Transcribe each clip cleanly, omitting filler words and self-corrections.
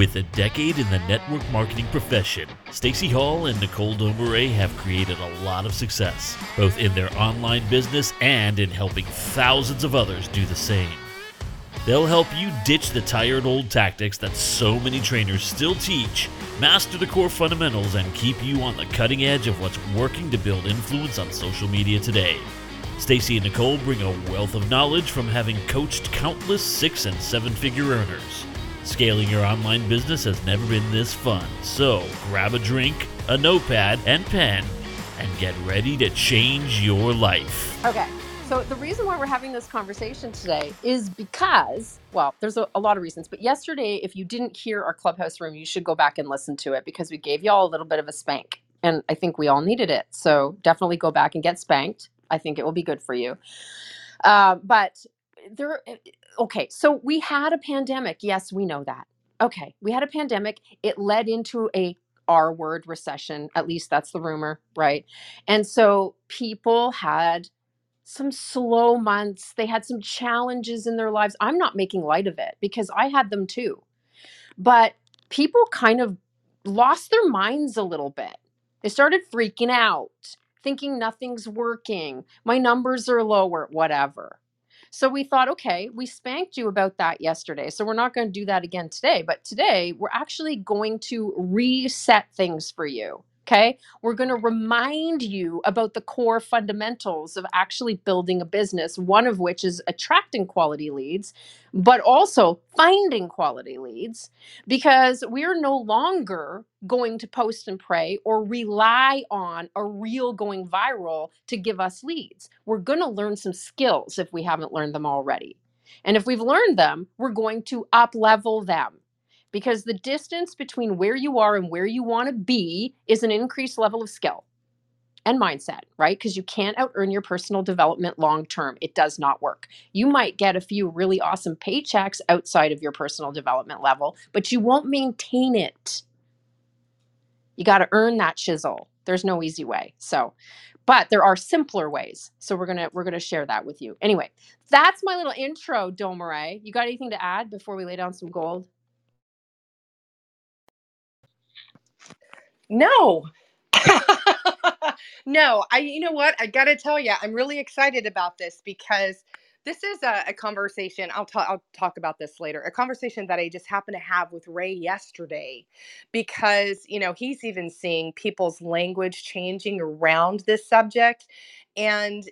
With a decade in the network marketing profession, Stacy Hall and Nicole Domare have created a lot of success, both in their online business and in helping thousands of others do the same. They'll help you ditch the tired old tactics that so many trainers still teach, master the core fundamentals, and keep you on the cutting edge of what's working to build influence on social media today. Stacy and Nicole bring a wealth of knowledge from having coached countless 6- and 7-figure earners. Scaling your online business has never been this fun, so grab a drink, a notepad, and pen, and get ready to change your life. Okay, so the reason why we're having this conversation today is because, well, there's a lot of reasons, but yesterday, if you didn't hear our Clubhouse room, you should go back and listen to it because we gave y'all a little bit of a spank, and I think we all needed it, so definitely go back and get spanked. I think it will be good for you, but there... Okay, so we had a pandemic. Yes, we know that. Okay, we had a pandemic. It led into a R-word recession. At least that's the rumor, right? And so people had some slow months. They had some challenges in their lives. I'm not making light of it because I had them too. But people kind of lost their minds a little bit. They started freaking out, thinking nothing's working. My numbers are lower, whatever. So we thought, okay, we spanked you about that yesterday. So we're not going to do that again today. But today we're actually going to reset things for you. Okay. We're going to remind you about the core fundamentals of actually building a business, one of which is attracting quality leads, but also finding quality leads, because we're no longer going to post and pray or rely on a reel going viral to give us leads. We're going to learn some skills if we haven't learned them already. And if we've learned them, we're going to up-level them. Because the distance between where you are and where you want to be is an increased level of skill and mindset, right? Because you can't out-earn your personal development long-term. It does not work. You might get a few really awesome paychecks outside of your personal development level, but you won't maintain it. You got to earn that chisel. There's no easy way. So, but there are simpler ways. So we're gonna share that with you. Anyway, that's my little intro, Domare. You got anything to add before we lay down some gold? No, you know what? I got to tell you, I'm really excited about this because this is a conversation. I'll talk about this later, a conversation that I just happened to have with Ray yesterday because, you know, he's even seeing people's language changing around this subject. And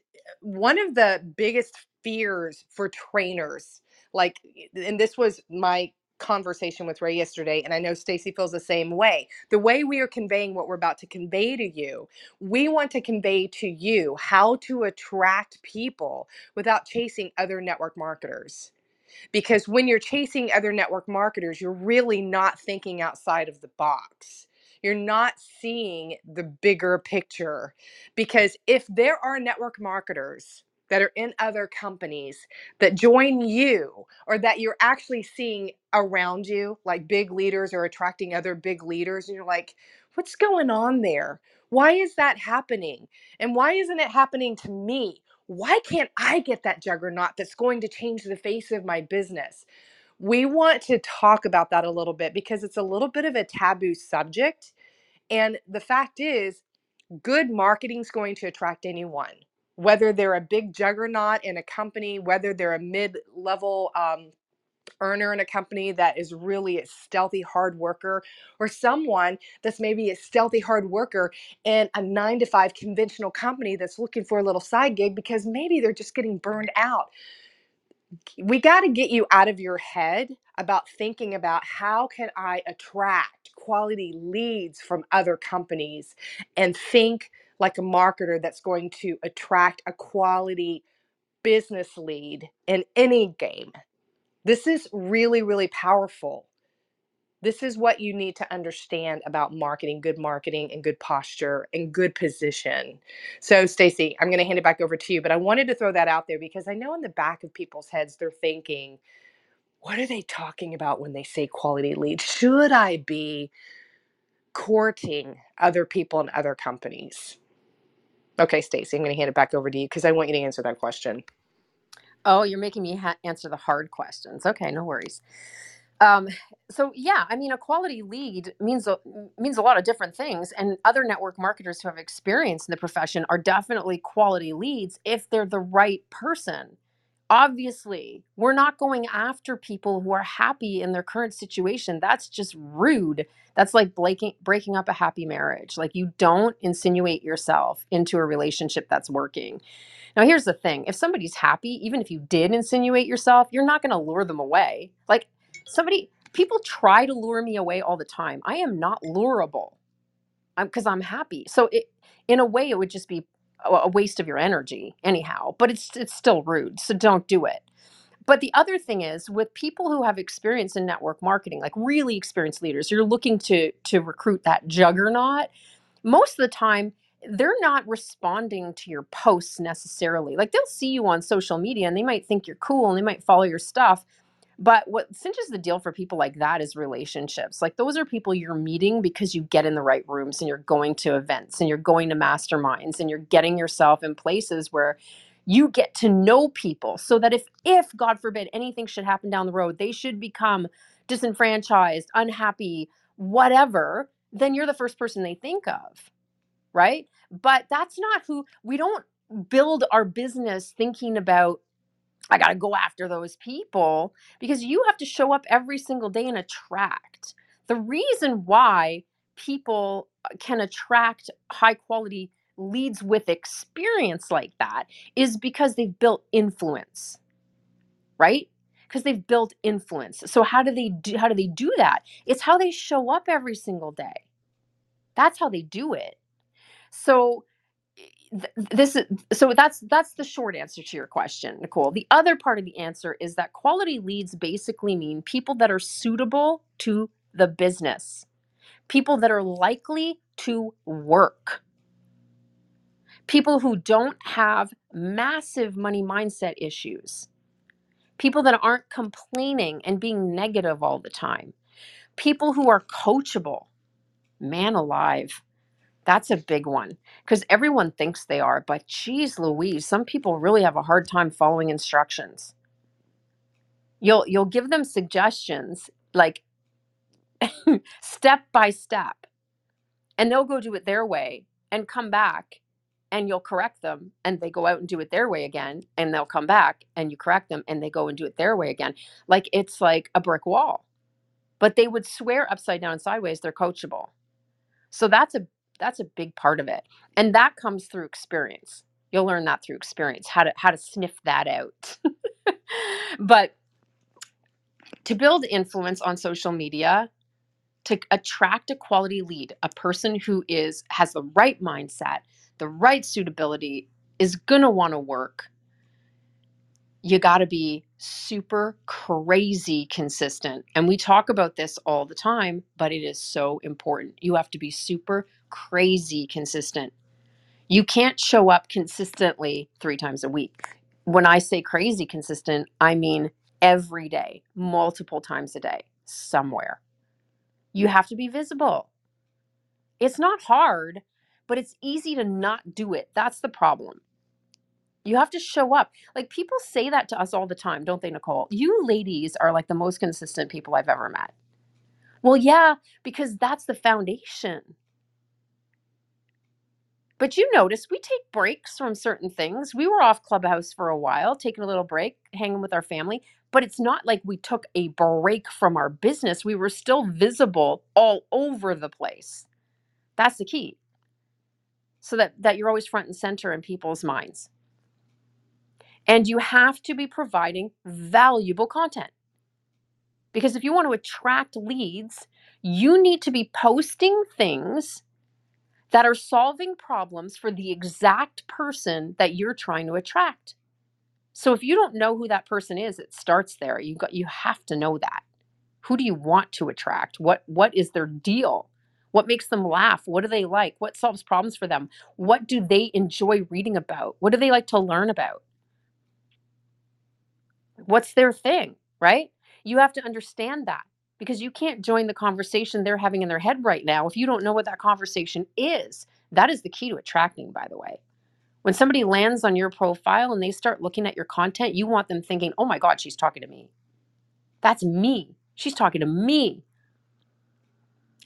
one of the biggest fears for trainers, like, and this was my conversation with Ray yesterday, and I know Stacy feels the same way. The way we are conveying what we're about to convey to you, we want to convey to you how to attract people without chasing other network marketers. Because when you're chasing other network marketers, you're really not thinking outside of the box. You're not seeing the bigger picture. Because if there are network marketers that are in other companies that join you, or that you're actually seeing around you, like big leaders are attracting other big leaders, and you're like, what's going on there? Why is that happening? And why isn't it happening to me? Why can't I get that juggernaut that's going to change the face of my business? We want to talk about that a little bit because it's a little bit of a taboo subject. And the fact is, good marketing is going to attract anyone. Whether they're a big juggernaut in a company, whether they're a mid-level earner in a company that is really a stealthy hard worker, or someone that's maybe a stealthy hard worker in a 9-to-5 conventional company that's looking for a little side gig because maybe they're just getting burned out. We got to get you out of your head about thinking about how can I attract quality leads from other companies and think like a marketer that's going to attract a quality business lead in any game. This is really, really powerful. This is what you need to understand about marketing and good posture and good position. So Stacy, I'm going to hand it back over to you, but I wanted to throw that out there because I know in the back of people's heads, they're thinking, what are they talking about when they say quality lead? Should I be courting other people in other companies? Okay, Stacy, I'm going to hand it back over to you because I want you to answer that question. Oh, you're making me answer the hard questions. Okay, no worries. So yeah, I mean, a quality lead means a lot of different things, and other network marketers who have experience in the profession are definitely quality leads if they're the right person. Obviously, we're not going after people who are happy in their current situation. That's just rude. That's like breaking up a happy marriage. Like, you don't insinuate yourself into a relationship that's working. Now, here's the thing. If somebody's happy, even if you did insinuate yourself, you're not going to lure them away. Like, people try to lure me away all the time. I am not lureable because I'm happy. So in a way, it would just be a waste of your energy anyhow, but it's still rude. So don't do it. But the other thing is, with people who have experience in network marketing, like really experienced leaders, you're looking to recruit that juggernaut. Most of the time, they're not responding to your posts necessarily. Like, they'll see you on social media and they might think you're cool and they might follow your stuff. But what cinches the deal for people like that is relationships. Like, those are people you're meeting because you get in the right rooms and you're going to events and you're going to masterminds and you're getting yourself in places where you get to know people, so that if God forbid, anything should happen down the road, they should become disenfranchised, unhappy, whatever, then you're the first person they think of, right? But that's not who we don't build our business thinking about, I got to go after those people, because you have to show up every single day and attract. The reason why people can attract high quality leads with experience like that is because they've built influence, right? Because they've built influence. So how do they do that? It's how they show up every single day. That's how they do it. So that's the short answer to your question, Nicole. The other part of the answer is that quality leads basically mean people that are suitable to the business, people that are likely to work, people who don't have massive money mindset issues, people that aren't complaining and being negative all the time, people who are coachable. Man alive. That's a big one, because everyone thinks they are, but geez Louise, some people really have a hard time following instructions. You'll give them suggestions like step by step, and they'll go do it their way and come back and you'll correct them, and they go out and do it their way again, and they'll come back and you correct them and they go and do it their way again. Like, it's like a brick wall, but they would swear upside down and sideways they're coachable. So that's a big part of it. And that comes through experience. You'll learn that through experience, how to sniff that out. But to build influence on social media, to attract a quality lead, a person who has the right mindset, the right suitability, is going to want to work, you got to be super crazy consistent. And we talk about this all the time, but it is so important. You have to be super crazy consistent. You can't show up consistently 3 times a week. When I say crazy consistent, I mean every day, multiple times a day, somewhere. You have to be visible. It's not hard, but it's easy to not do it. That's the problem. You have to show up. Like, people say that to us all the time, don't they, Nicole? You ladies are like the most consistent people I've ever met. Well, yeah, because that's the foundation. But you notice we take breaks from certain things. We were off Clubhouse for a while, taking a little break, hanging with our family. But it's not like we took a break from our business. We were still visible all over the place. That's the key. So that you're always front and center in people's minds. And you have to be providing valuable content. Because if you want to attract leads, you need to be posting things that are solving problems for the exact person that you're trying to attract. So if you don't know who that person is, it starts there. You have to know that. Who do you want to attract? What is their deal? What makes them laugh? What do they like? What solves problems for them? What do they enjoy reading about? What do they like to learn about? What's their thing, right? You have to understand that, because you can't join the conversation they're having in their head right now if you don't know what that conversation is. That is the key to attracting, by the way. When somebody lands on your profile and they start looking at your content, you want them thinking, oh my God, she's talking to me. That's me. She's talking to me.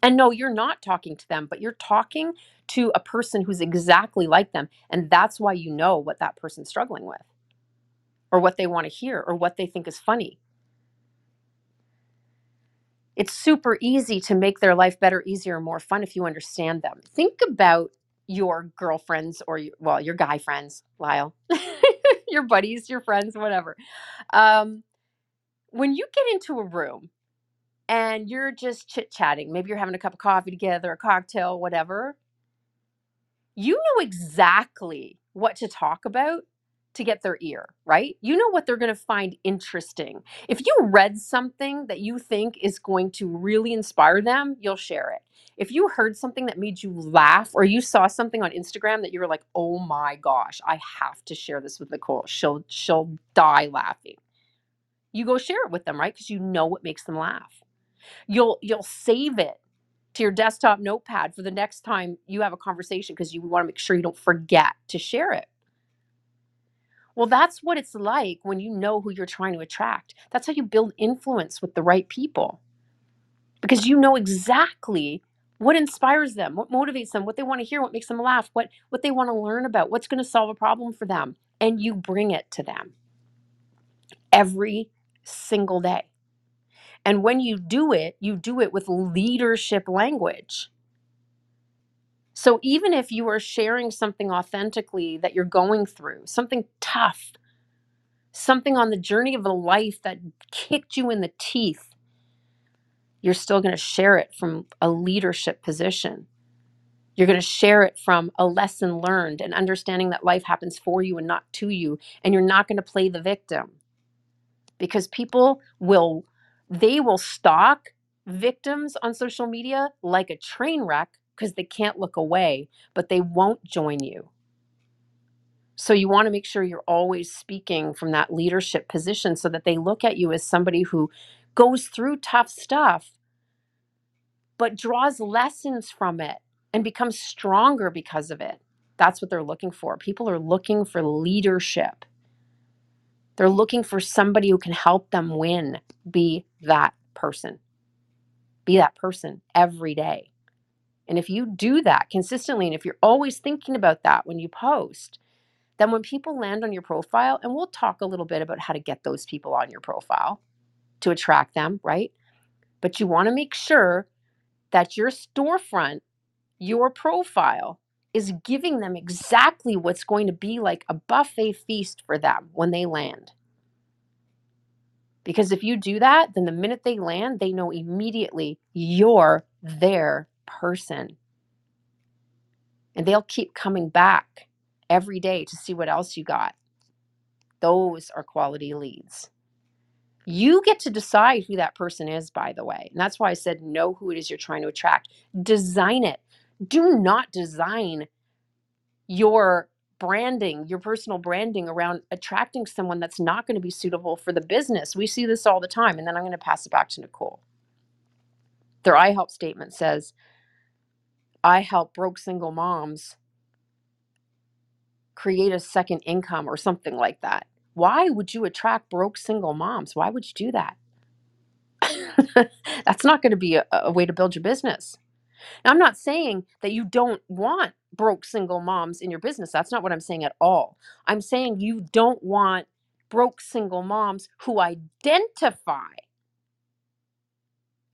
And no, you're not talking to them, but you're talking to a person who's exactly like them. And that's why you know what that person's struggling with, or what they want to hear, or what they think is funny. It's super easy to make their life better, easier, more fun if you understand them. Think about your girlfriends or, well, your guy friends, Lyle, your buddies, your friends, whatever. When you get into a room and you're just chit-chatting, maybe you're having a cup of coffee together, a cocktail, whatever, you know exactly what to talk about to get their ear, right? You know what they're going to find interesting. If you read something that you think is going to really inspire them, you'll share it. If you heard something that made you laugh, or you saw something on Instagram that you were like, oh my gosh, I have to share this with Nicole. She'll die laughing. You go share it with them, right? Because you know what makes them laugh. You'll save it to your desktop notepad for the next time you have a conversation, because you want to make sure you don't forget to share it. Well, that's what it's like when you know who you're trying to attract. That's how you build influence with the right people, because you know exactly what inspires them, what motivates them, what they want to hear, what makes them laugh, what they want to learn about, what's going to solve a problem for them, and you bring it to them every single day. And when you do it with leadership language. So even if you are sharing something authentically that you're going through, something tough, something on the journey of a life that kicked you in the teeth, you're still going to share it from a leadership position. You're going to share it from a lesson learned and understanding that life happens for you and not to you. And you're not going to play the victim, because people will, they will stalk victims on social media like a train wreck, because they can't look away, but they won't join you. So you want to make sure you're always speaking from that leadership position, so that they look at you as somebody who goes through tough stuff, but draws lessons from it and becomes stronger because of it. That's what they're looking for. People are looking for leadership. They're looking for somebody who can help them win. Be that person. Be that person every day. And if you do that consistently, and if you're always thinking about that when you post, then when people land on your profile, and we'll talk a little bit about how to get those people on your profile to attract them, right? But you want to make sure that your storefront, your profile, is giving them exactly what's going to be like a buffet feast for them when they land. Because if you do that, then the minute they land, they know immediately you're there person, and they'll keep coming back every day to see what else you got. Those are quality leads. You get to decide who that person is, by the way, and that's why I said know who it is you're trying to attract. Design it. Do not design your branding, your personal branding, around attracting someone that's not going to be suitable for the business. We see this all the time. And then I'm going to pass it back to Nicole. Their I help statement says, I help broke single moms create a second income, or something like that. Why would you attract broke single moms? Why would you do that? That's not going to be a way to build your business. Now, I'm not saying that you don't want broke single moms in your business. That's not what I'm saying at all. I'm saying you don't want broke single moms who identify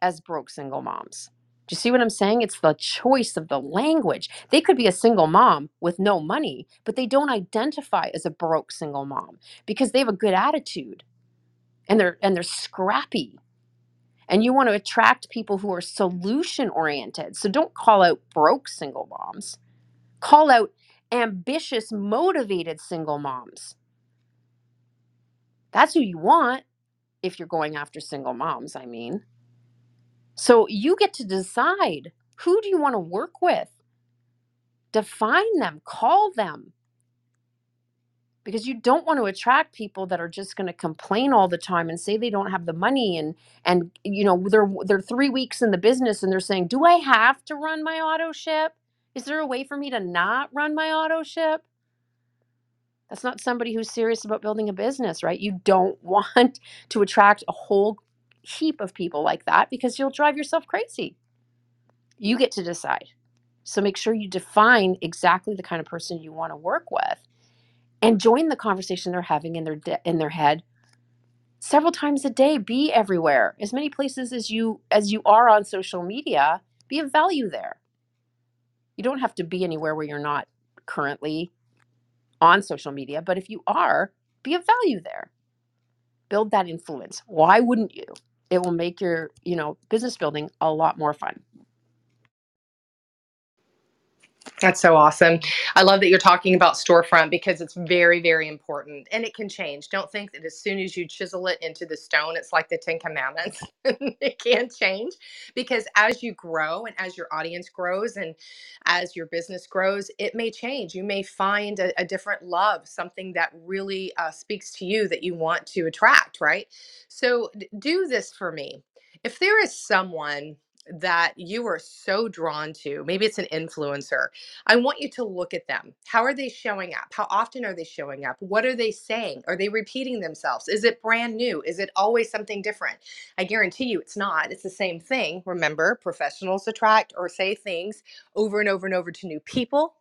as broke single moms. Do you see what I'm saying? It's the choice of the language. They could be a single mom with no money, but they don't identify as a broke single mom because they have a good attitude and they're scrappy. And you want to attract people who are solution oriented. So don't call out broke single moms. Call out ambitious, motivated single moms. That's who you want if you're going after single moms, I mean. So you get to decide, who do you want to work with? Define them, call them. Because you don't want to attract people that are just going to complain all the time and say they don't have the money, and you know, they're 3 weeks in the business and they're saying, do I have to run my auto ship? Is there a way for me to not run my auto ship? That's not somebody who's serious about building a business, right? You don't want to attract a whole heap of people like that because you'll drive yourself crazy. You get to decide. So make sure you define exactly the kind of person you want to work with and join the conversation they're having in their head several times a day. Be everywhere. As many places as you are on social media, be of value there. You don't have to be anywhere where you're not currently on social media, but if you are, be of value there. Build that influence. Why wouldn't you? It will make your, business building a lot more fun. That's so awesome. I love that you're talking about storefront because it's very, very important and it can change. Don't think that as soon as you chisel it into the stone, it's like the Ten Commandments. It can change because as you grow and as your audience grows and as your business grows, it may change. You may find a different love, something that really speaks to you that you want to attract, right? So do this for me. If there is someone that you are so drawn to, maybe it's an influencer, I want you to look at them. How are they showing up? How often are they showing up? What are they saying? Are they repeating themselves? Is it brand new? Is it always something different? I guarantee you it's not. It's the same thing. Remember, professionals attract or say things over and over and over to new people.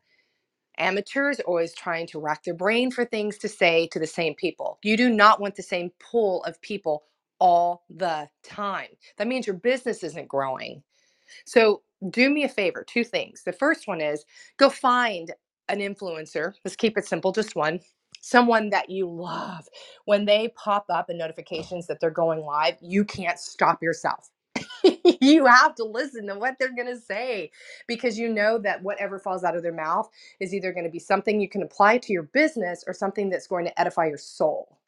Amateurs are always trying to rack their brain for things to say to the same people. You do not want the same pool of people all the time. That means your business isn't growing. So do me a favor, two things. The first one is go find an influencer. Let's keep it simple, just one. Someone that you love. When they pop up in notifications that they're going live, you can't stop yourself. You have to listen to what they're going to say because you know that whatever falls out of their mouth is either going to be something you can apply to your business or something that's going to edify your soul.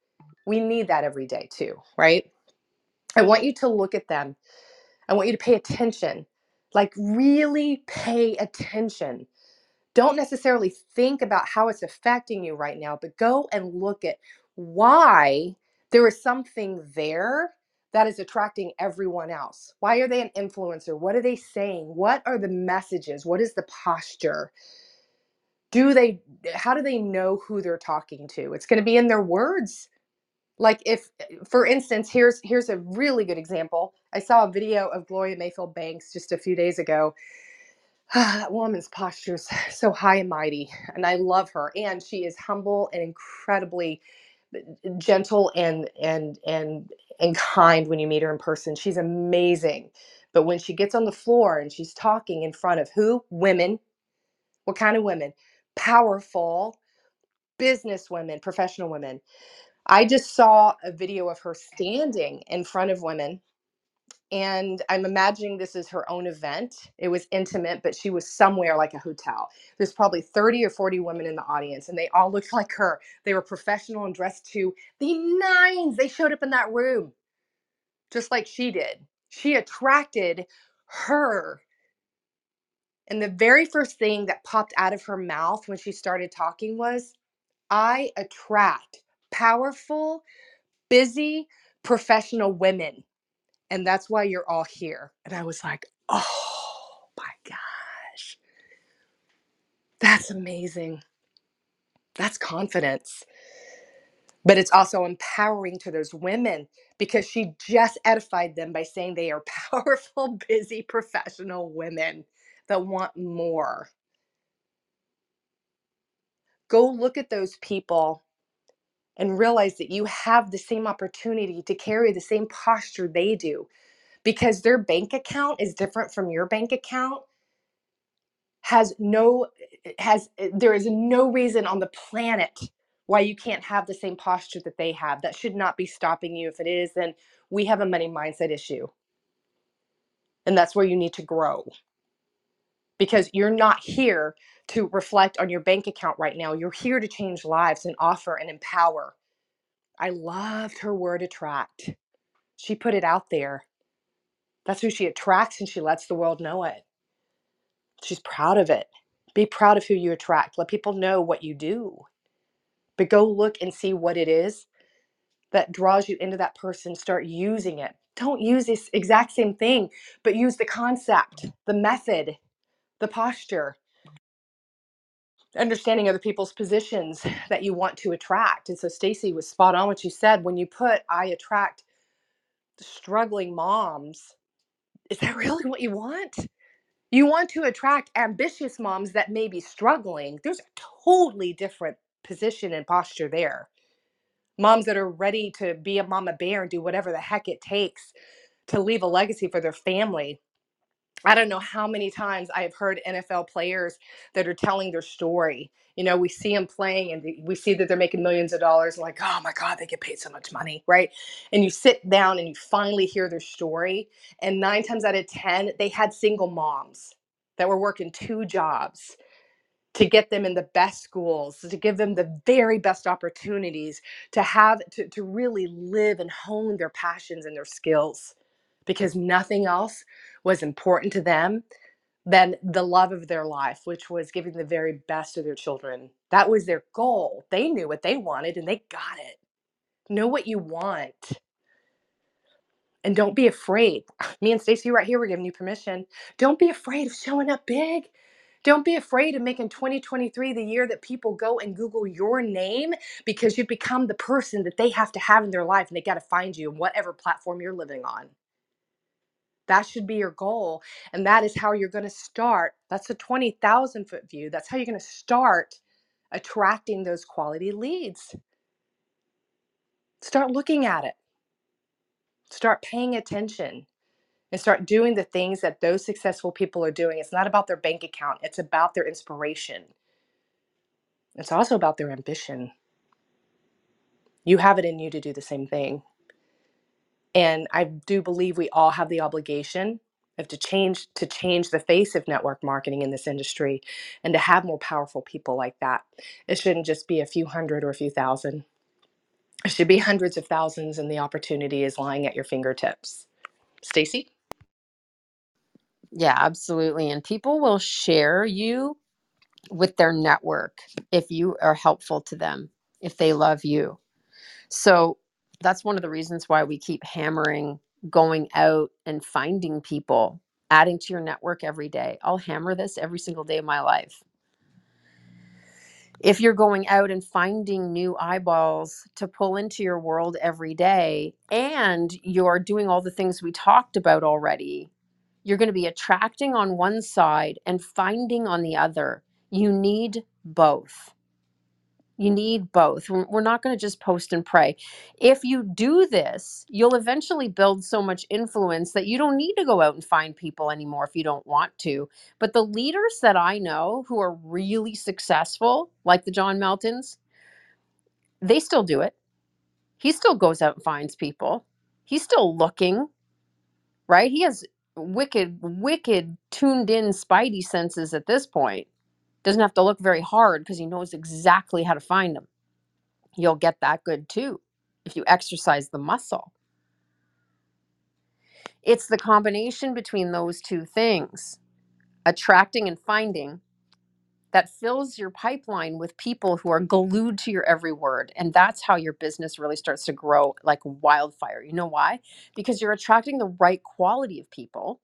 We need that every day too, right? I want you to look at them. I want you to pay attention, like really pay attention. Don't necessarily think about how it's affecting you right now, but go and look at why there is something there that is attracting everyone else. Why are they an influencer? What are they saying? What are the messages? What is the posture? How do they know who they're talking to? It's going to be in their words. Like if, for instance, here's a really good example. I saw a video of Gloria Mayfield Banks just a few days ago. That woman's posture is so high and mighty, and I love her. And she is humble and incredibly gentle and kind when you meet her in person. She's amazing. But when she gets on the floor and she's talking in front of who? Women. What kind of women? Powerful business women, professional women. I just saw a video of her standing in front of women, and I'm imagining this is her own event. It was intimate, but she was somewhere like a hotel. There's probably 30 or 40 women in the audience, and they all looked like her. They were professional and dressed to the nines. They showed up in that room just like she did. She attracted her. And the very first thing that popped out of her mouth when she started talking was, I attract powerful, busy, professional women. And that's why you're all here. And I was like, oh my gosh, that's amazing. That's confidence. But it's also empowering to those women because she just edified them by saying they are powerful, busy, professional women that want more. Go look at those people and realize that you have the same opportunity to carry the same posture they do because their bank account is different from your bank account. There is no reason on the planet why you can't have the same posture that they have. That should not be stopping you. If it is, then we have a money mindset issue. And that's where you need to grow because you're not here to reflect on your bank account right now. You're here to change lives and offer and empower. I loved her word attract. She put it out there. That's who she attracts, and she lets the world know it. She's proud of it. Be proud of who you attract. Let people know what you do. But go look and see what it is that draws you into that person. Start using it. Don't use this exact same thing, but use the concept, the method, the posture. Understanding other people's positions that you want to attract. And so Stacy was spot on what she said. When you put, I attract struggling moms, is that really what you want? You want to attract ambitious moms that may be struggling. There's a totally different position and posture there. Moms that are ready to be a mama bear and do whatever the heck it takes to leave a legacy for their family. I don't know how many times I've heard NFL players that are telling their story. You know, we see them playing and we see that they're making millions of dollars. Like, oh my God, they get paid so much money, right? And you sit down and you finally hear their story. And 9 times out of 10, they had single moms that were working 2 jobs to get them in the best schools, to give them the very best opportunities to have, to really live and hone their passions and their skills, because nothing else was important to them than the love of their life, which was giving the very best of their children. That was their goal. They knew what they wanted and they got it. Know what you want. And don't be afraid. Me and Stacy right here, we're giving you permission. Don't be afraid of showing up big. Don't be afraid of making 2023 the year that people go and Google your name, because you've become the person that they have to have in their life, and they got to find you in whatever platform you're living on. That should be your goal. And that is how you're going to start. That's a 20,000 foot view. That's how you're going to start attracting those quality leads. Start looking at it. Start paying attention and start doing the things that those successful people are doing. It's not about their bank account. It's about their inspiration. It's also about their ambition. You have it in you to do the same thing. And I do believe we all have the obligation of to change the face of network marketing in this industry and to have more powerful people like that. It shouldn't just be a few hundred or a few thousand. It should be hundreds of thousands, and the opportunity is lying at your fingertips. Stacy? Yeah, absolutely. And people will share you with their network if you are helpful to them, if they love you. So that's one of the reasons why we keep hammering going out and finding people, adding to your network every day. I'll hammer this every single day of my life. If you're going out and finding new eyeballs to pull into your world every day, and you're doing all the things we talked about already, you're going to be attracting on one side and finding on the other. You need both. You need both. We're not going to just post and pray. If you do this, you'll eventually build so much influence that you don't need to go out and find people anymore if you don't want to. But the leaders that I know who are really successful, like the John Meltons, they still do it. He still goes out and finds people. He's still looking, right? He has wicked tuned in spidey senses at this point. Doesn't have to look very hard because he knows exactly how to find them. You'll get that good too if you exercise the muscle. It's the combination between those two things, attracting and finding, that fills your pipeline with people who are glued to your every word. And that's how your business really starts to grow like wildfire. You know why? Because you're attracting the right quality of people.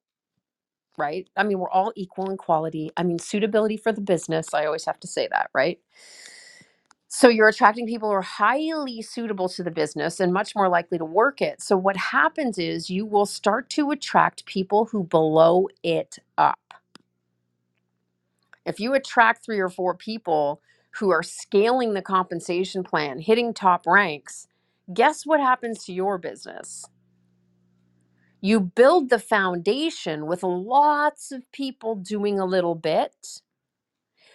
Right? I mean, we're all equal in quality. I mean, suitability for the business. I always have to say that, right? So you're attracting people who are highly suitable to the business and much more likely to work it. So what happens is you will start to attract people who blow it up. If you attract 3 or 4 people who are scaling the compensation plan, hitting top ranks, guess what happens to your business? You build the foundation with lots of people doing a little bit.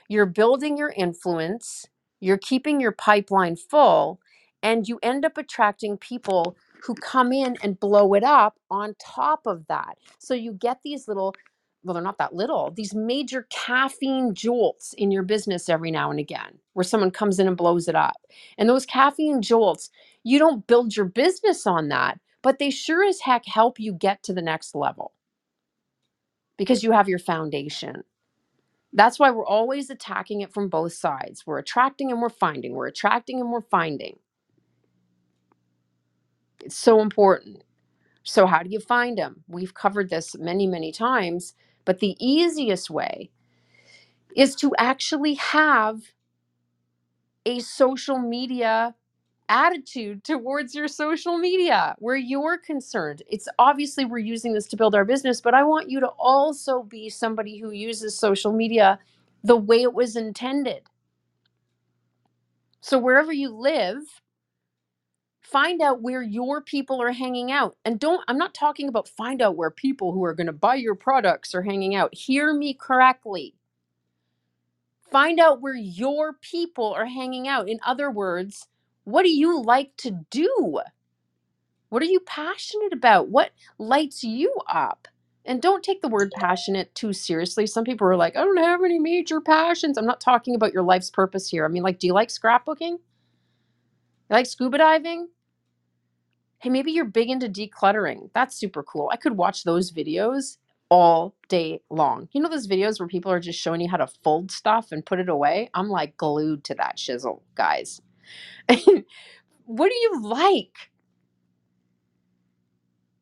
You're building your influence. You're keeping your pipeline full. And you end up attracting people who come in and blow it up on top of that. So you get these little, well, they're not that little, these major caffeine jolts in your business every now and again, where someone comes in and blows it up. And those caffeine jolts, you don't build your business on that, but they sure as heck help you get to the next level because you have your foundation. That's why we're always attacking it from both sides. We're attracting and we're finding. We're attracting and we're finding. It's so important. So how do you find them? We've covered this many, many times, but the easiest way is to actually have a social media attitude towards your social media where you're concerned. It's obviously we're using this to build our business, but I want you to also be somebody who uses social media the way it was intended. So wherever you live, find out where your people are hanging out. And I'm not talking about find out where people who are going to buy your products are hanging out. Hear me correctly. Find out where your people are hanging out. In other words, what do you like to do? What are you passionate about? What lights you up? And don't take the word passionate too seriously. Some people are like, I don't have any major passions. I'm not talking about your life's purpose here. I mean, like, do you like scrapbooking? You like scuba diving? Hey, maybe you're big into decluttering. That's super cool. I could watch those videos all day long. You know those videos where people are just showing you how to fold stuff and put it away? I'm like glued to that shizzle, guys. What do you like?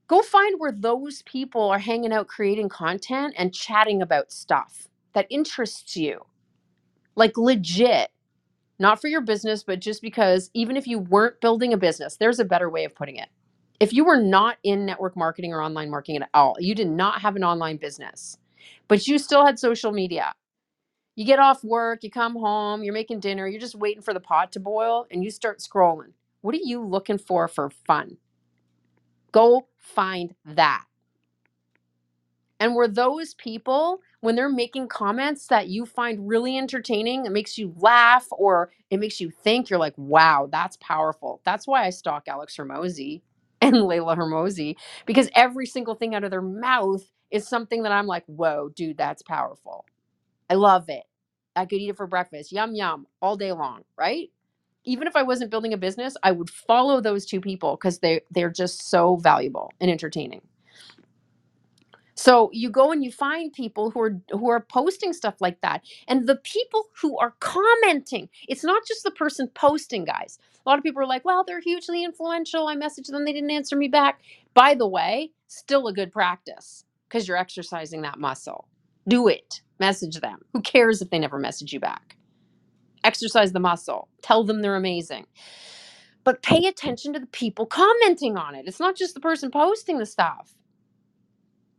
Go find where those people are hanging out, creating content and chatting about stuff that interests you. Like legit. Not for your business, but just because even if you weren't building a business, there's a better way of putting it. If you were not in network marketing or online marketing at all, you did not have an online business, but you still had social media. You get off work, you come home, you're making dinner, you're just waiting for the pot to boil and you start scrolling. What are you looking for fun? Go find that. And were those people, when they're making comments that you find really entertaining, it makes you laugh or it makes you think, you're like, wow, that's powerful. That's why I stalk Alex Hormozi and Leila Hormozi, because every single thing out of their mouth is something that I'm like, whoa, dude, that's powerful. I love it. I could eat it for breakfast. Yum, yum, all day long, right? Even if I wasn't building a business, I would follow those two people because they're just so valuable and entertaining. So you go and you find people who are posting stuff like that. And the people who are commenting, it's not just the person posting, guys. A lot of people are like, well, they're hugely influential. I messaged them. They didn't answer me back. By the way, still a good practice because you're exercising that muscle. Do it. Message them. Who cares if they never message you back? Exercise the muscle. Tell them they're amazing. But pay attention to the people commenting on it. It's not just the person posting the stuff.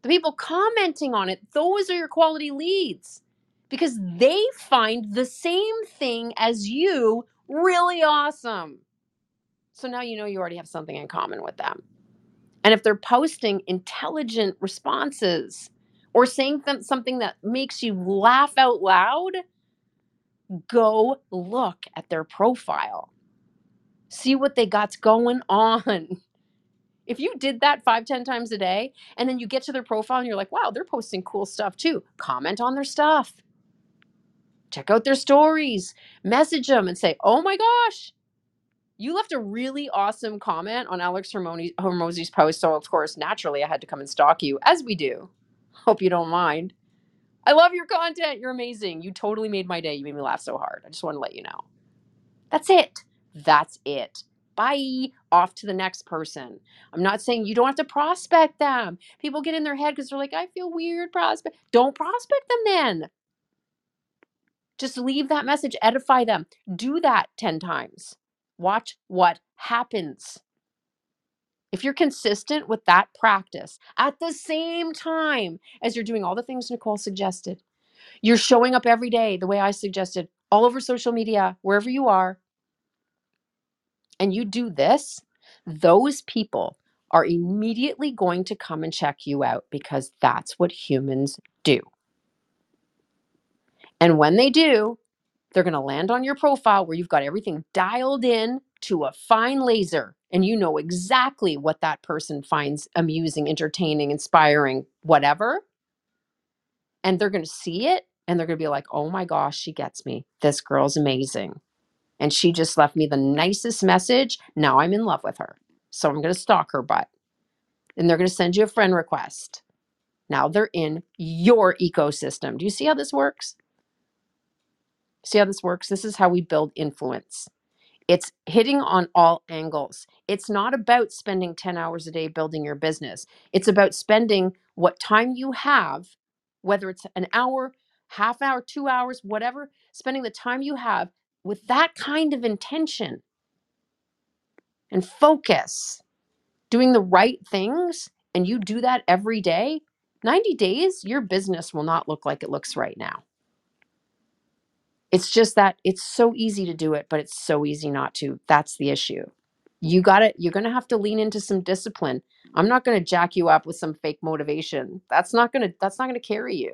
The people commenting on it, those are your quality leads because they find the same thing as you really awesome. So now you know you already have something in common with them. And if they're posting intelligent responses or saying something that makes you laugh out loud, go look at their profile. See what they got going on. If you did that 5-10 times a day, and then you get to their profile and you're like, wow, they're posting cool stuff too. Comment on their stuff. Check out their stories. Message them and say, oh my gosh, you left a really awesome comment on Alex Hormozi's post. So of course, naturally, I had to come and stalk you, as we do. Hope you don't mind. I love your content. You're amazing. You totally made my day. You made me laugh so hard. I just want to let you know. That's it. That's it. Bye. Off to the next person. I'm not saying you don't have to prospect them. People get in their head because they're like, I feel weird prospect. Don't prospect them then. Just leave that message. Edify them. Do that 10 times. Watch what happens. If you're consistent with that practice at the same time as you're doing all the things Nicole suggested, you're showing up every day the way I suggested, all over social media, wherever you are, and you do this, those people are immediately going to come and check you out because that's what humans do. And when they do, they're going to land on your profile where you've got everything dialed in to a fine laser and you know exactly what that person finds amusing, entertaining, inspiring, whatever. And they're going to see it and they're going to be like, oh my gosh, she gets me. This girl's amazing. And she just left me the nicest message. Now I'm in love with her. So I'm going to stalk her butt. And they're going to send you a friend request. Now they're in your ecosystem. Do you see how this works? See how this works? This is how we build influence. It's hitting on all angles. It's not about spending 10 hours a day building your business. It's about spending what time you have, whether it's an hour, half hour, 2 hours, whatever, spending the time you have with that kind of intention. and focus, doing the right things, and you do that every day, 90 days, your business will not look like it looks right now. It's just that it's so easy to do it, but it's so easy not to. That's the issue. You're going to have to lean into some discipline. I'm not going to jack you up with some fake motivation. That's not going to carry you.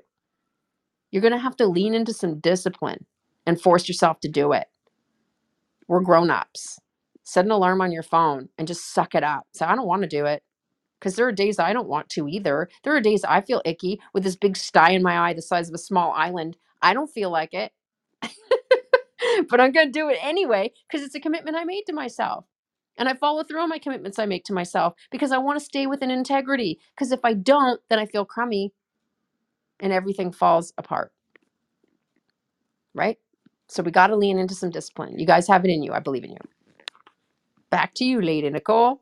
You're going to have to lean into some discipline and force yourself to do it. We're grown-ups. Set an alarm on your phone and just suck it up. Say, I don't want to do it. Because there are days I don't want to either. There are days I feel icky with this big sty in my eye the size of a small island. I don't feel like it. But I'm going to do it anyway because it's a commitment I made to myself. And I follow through on my commitments I make to myself because I want to stay within integrity. Because if I don't, then I feel crummy and everything falls apart. Right? So we got to lean into some discipline. You guys have it in you. I believe in you. Back to you, Lady Nicole.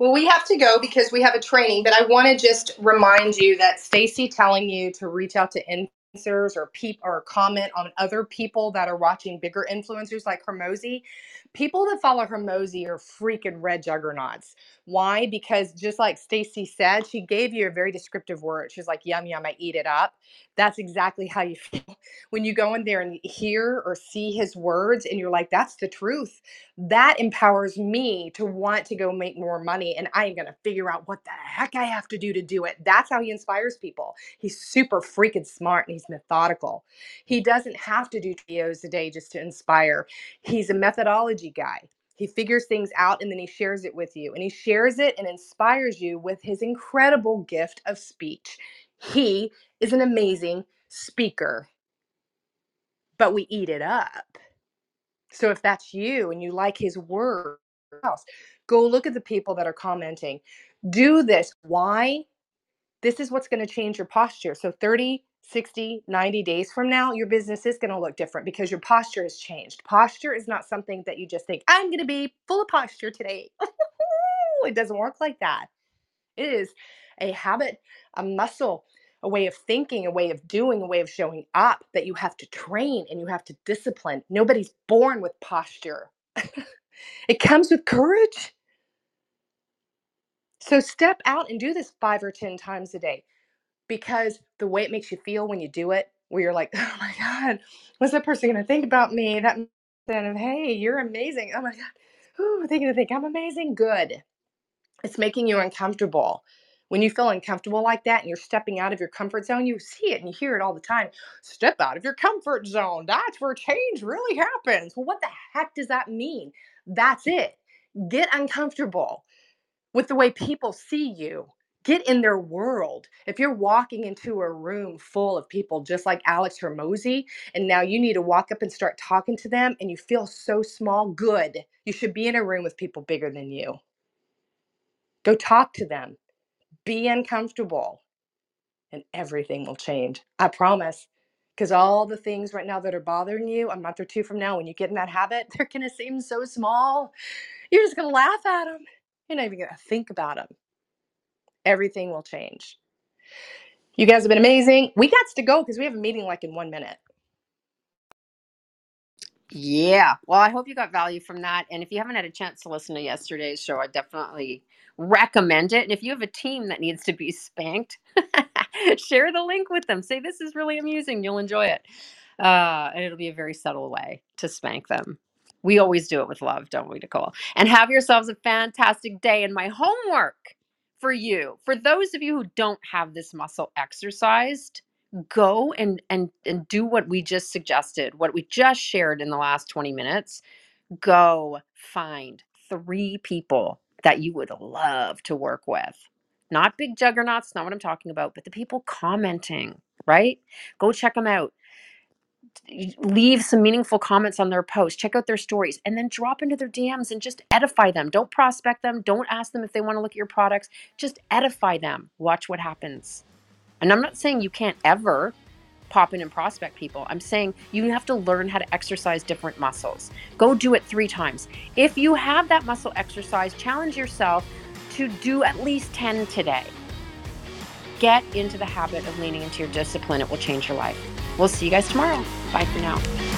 Well, we have to go because we have a training, but I want to just remind you that Stacy telling you to reach out to influencers or comment on other people that are watching bigger influencers like Hormozi. People that follow Hormozi are freaking red juggernauts. Why? Because just like Stacy said, she gave you a very descriptive word. She's like, yum, yum, I eat it up. That's exactly how you feel. When you go in there and hear or see his words and you're like, that's the truth. That empowers me to want to go make more money, and I am going to figure out what the heck I have to do it. That's how he inspires people. He's super freaking smart and he's methodical. He doesn't have to do videos a day just to inspire. He's a methodology guy. He figures things out and then he shares it with you, and he shares it and inspires you with his incredible gift of speech. He is an amazing speaker, but we eat it up. So if that's you and you like his words, go look at the people that are commenting. Do this. Why? This is what's going to change your posture. So 30, 60, 90 days from now, your business is going to look different because your posture has changed. Posture is not something that you just think, I'm going to be full of posture today. It doesn't work like that. It is a habit, a muscle, a way of thinking, a way of doing, a way of showing up that you have to train and you have to discipline. Nobody's born with posture. It comes with courage. So step out and do this 5 or 10 times a day, because the way it makes you feel when you do it, where you're like, oh my God, what's that person going to think about me? That person of, hey, you're amazing. Oh my God. Who are they going to think I'm amazing? Good. It's making you uncomfortable. When you feel uncomfortable like that and you're stepping out of your comfort zone, you see it and you hear it all the time. Step out of your comfort zone. That's where change really happens. Well, what the heck does that mean? That's it. Get uncomfortable with the way people see you. Get in their world. If you're walking into a room full of people just like Alex Hormozi, and now you need to walk up and start talking to them and you feel so small, good. You should be in a room with people bigger than you. Go talk to them. Be uncomfortable, and everything will change. I promise. Because all the things right now that are bothering you, a month or two from now, when you get in that habit, they're going to seem so small. You're just going to laugh at them. You're not even going to think about them. Everything will change. You guys have been amazing. We got to go because we have a meeting like in 1 minute. Yeah. Well, I hope you got value from that. And if you haven't had a chance to listen to yesterday's show, I definitely recommend it. And if you have a team that needs to be spanked, share the link with them. Say, this is really amusing. You'll enjoy it. And it'll be a very subtle way to spank them. We always do it with love, don't we, Nicole? And have yourselves a fantastic day. And my homework for you, for those of you who don't have this muscle exercised, go and do what we just suggested, what we just shared in the last 20 minutes. Go find 3 people that you would love to work with. Not big juggernauts, not what I'm talking about, but the people commenting, right? Go check them out. Leave some meaningful comments on their posts. Check out their stories and then drop into their DMs and just edify them. Don't prospect them. Don't ask them if they want to look at your products. Just edify them. Watch what happens. And I'm not saying you can't ever pop in and prospect people. I'm saying you have to learn how to exercise different muscles. Go do it 3 times. If you have that muscle exercise, challenge yourself to do at least 10 today. Get into the habit of leaning into your discipline. It will change your life. We'll see you guys tomorrow. Bye for now.